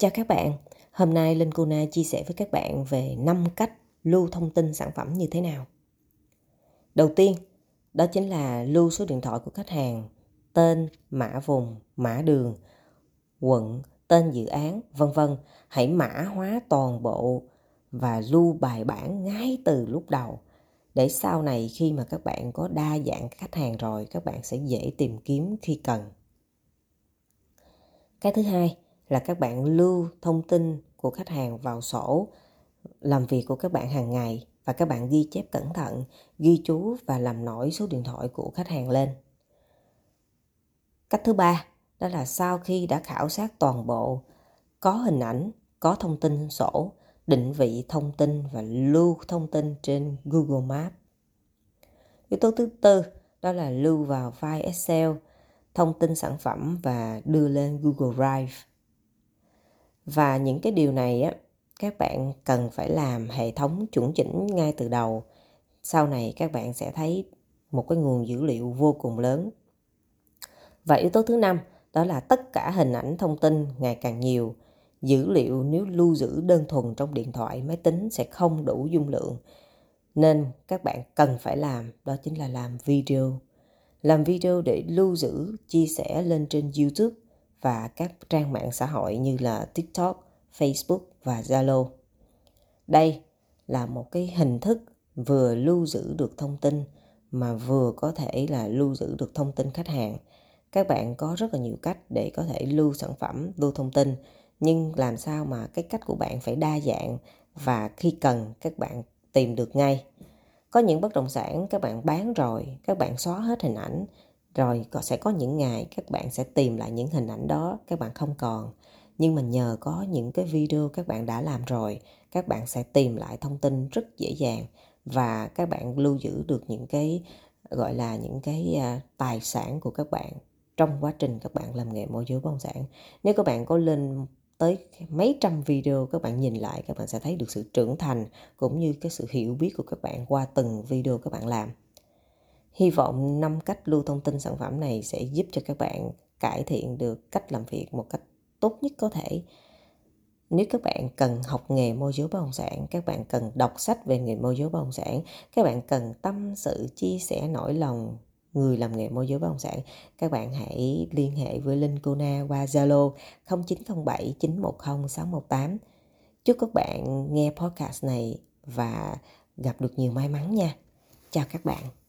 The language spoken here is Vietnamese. Chào các bạn, hôm nay Linh Cuna chia sẻ với các bạn về 5 cách lưu thông tin sản phẩm như thế nào. Đầu tiên, đó chính là lưu số điện thoại của khách hàng, tên, mã vùng, mã đường, quận, tên dự án, v.v. Hãy mã hóa toàn bộ và lưu bài bản ngay từ lúc đầu. Để sau này khi mà các bạn có đa dạng khách hàng rồi, các bạn sẽ dễ tìm kiếm khi cần. Cái thứ hai là các bạn lưu thông tin của khách hàng vào sổ làm việc của các bạn hàng ngày và các bạn ghi chép cẩn thận, ghi chú và làm nổi số điện thoại của khách hàng lên. Cách thứ ba, đó là sau khi đã khảo sát toàn bộ, có hình ảnh, có thông tin sổ, định vị thông tin và lưu thông tin trên Google Maps. Yếu tố thứ tư, đó là lưu vào file Excel, thông tin sản phẩm và đưa lên Google Drive. Và những cái điều này á, các bạn cần phải làm hệ thống chuẩn chỉnh ngay từ đầu. Sau này các bạn sẽ thấy một cái nguồn dữ liệu vô cùng lớn. Và yếu tố thứ năm, đó là tất cả hình ảnh thông tin ngày càng nhiều. Dữ liệu nếu lưu giữ đơn thuần trong điện thoại, máy tính sẽ không đủ dung lượng. Nên các bạn cần phải làm, đó chính là làm video. Làm video để lưu giữ, chia sẻ lên trên YouTube và các trang mạng xã hội như là TikTok, Facebook và Zalo. Đây là một cái hình thức vừa lưu giữ được thông tin mà vừa có thể là lưu giữ được thông tin khách hàng. Các bạn có rất là nhiều cách để có thể lưu sản phẩm, lưu thông tin, nhưng làm sao mà cái cách của bạn phải đa dạng và khi cần các bạn tìm được ngay. Có những bất động sản các bạn bán rồi, các bạn xóa hết hình ảnh, rồi sẽ có những ngày các bạn sẽ tìm lại những hình ảnh đó, các bạn không còn. Nhưng mà nhờ có những cái video các bạn đã làm rồi, các bạn sẽ tìm lại thông tin rất dễ dàng và các bạn lưu giữ được những cái gọi là những cái tài sản của các bạn trong quá trình các bạn làm nghề môi giới bất động sản. Nếu các bạn có lên tới mấy trăm video, các bạn nhìn lại các bạn sẽ thấy được sự trưởng thành cũng như cái sự hiểu biết của các bạn qua từng video các bạn làm. Hy vọng 5 cách lưu thông tin sản phẩm này sẽ giúp cho các bạn cải thiện được cách làm việc một cách tốt nhất có thể. Nếu các bạn cần học nghề môi giới bất động sản, các bạn cần đọc sách về nghề môi giới bất động sản, các bạn cần tâm sự chia sẻ nỗi lòng người làm nghề môi giới bất động sản, các bạn hãy liên hệ với Linh Cuna qua Zalo 0907 910 618. Chúc các bạn nghe podcast này và gặp được nhiều may mắn nha. Chào các bạn.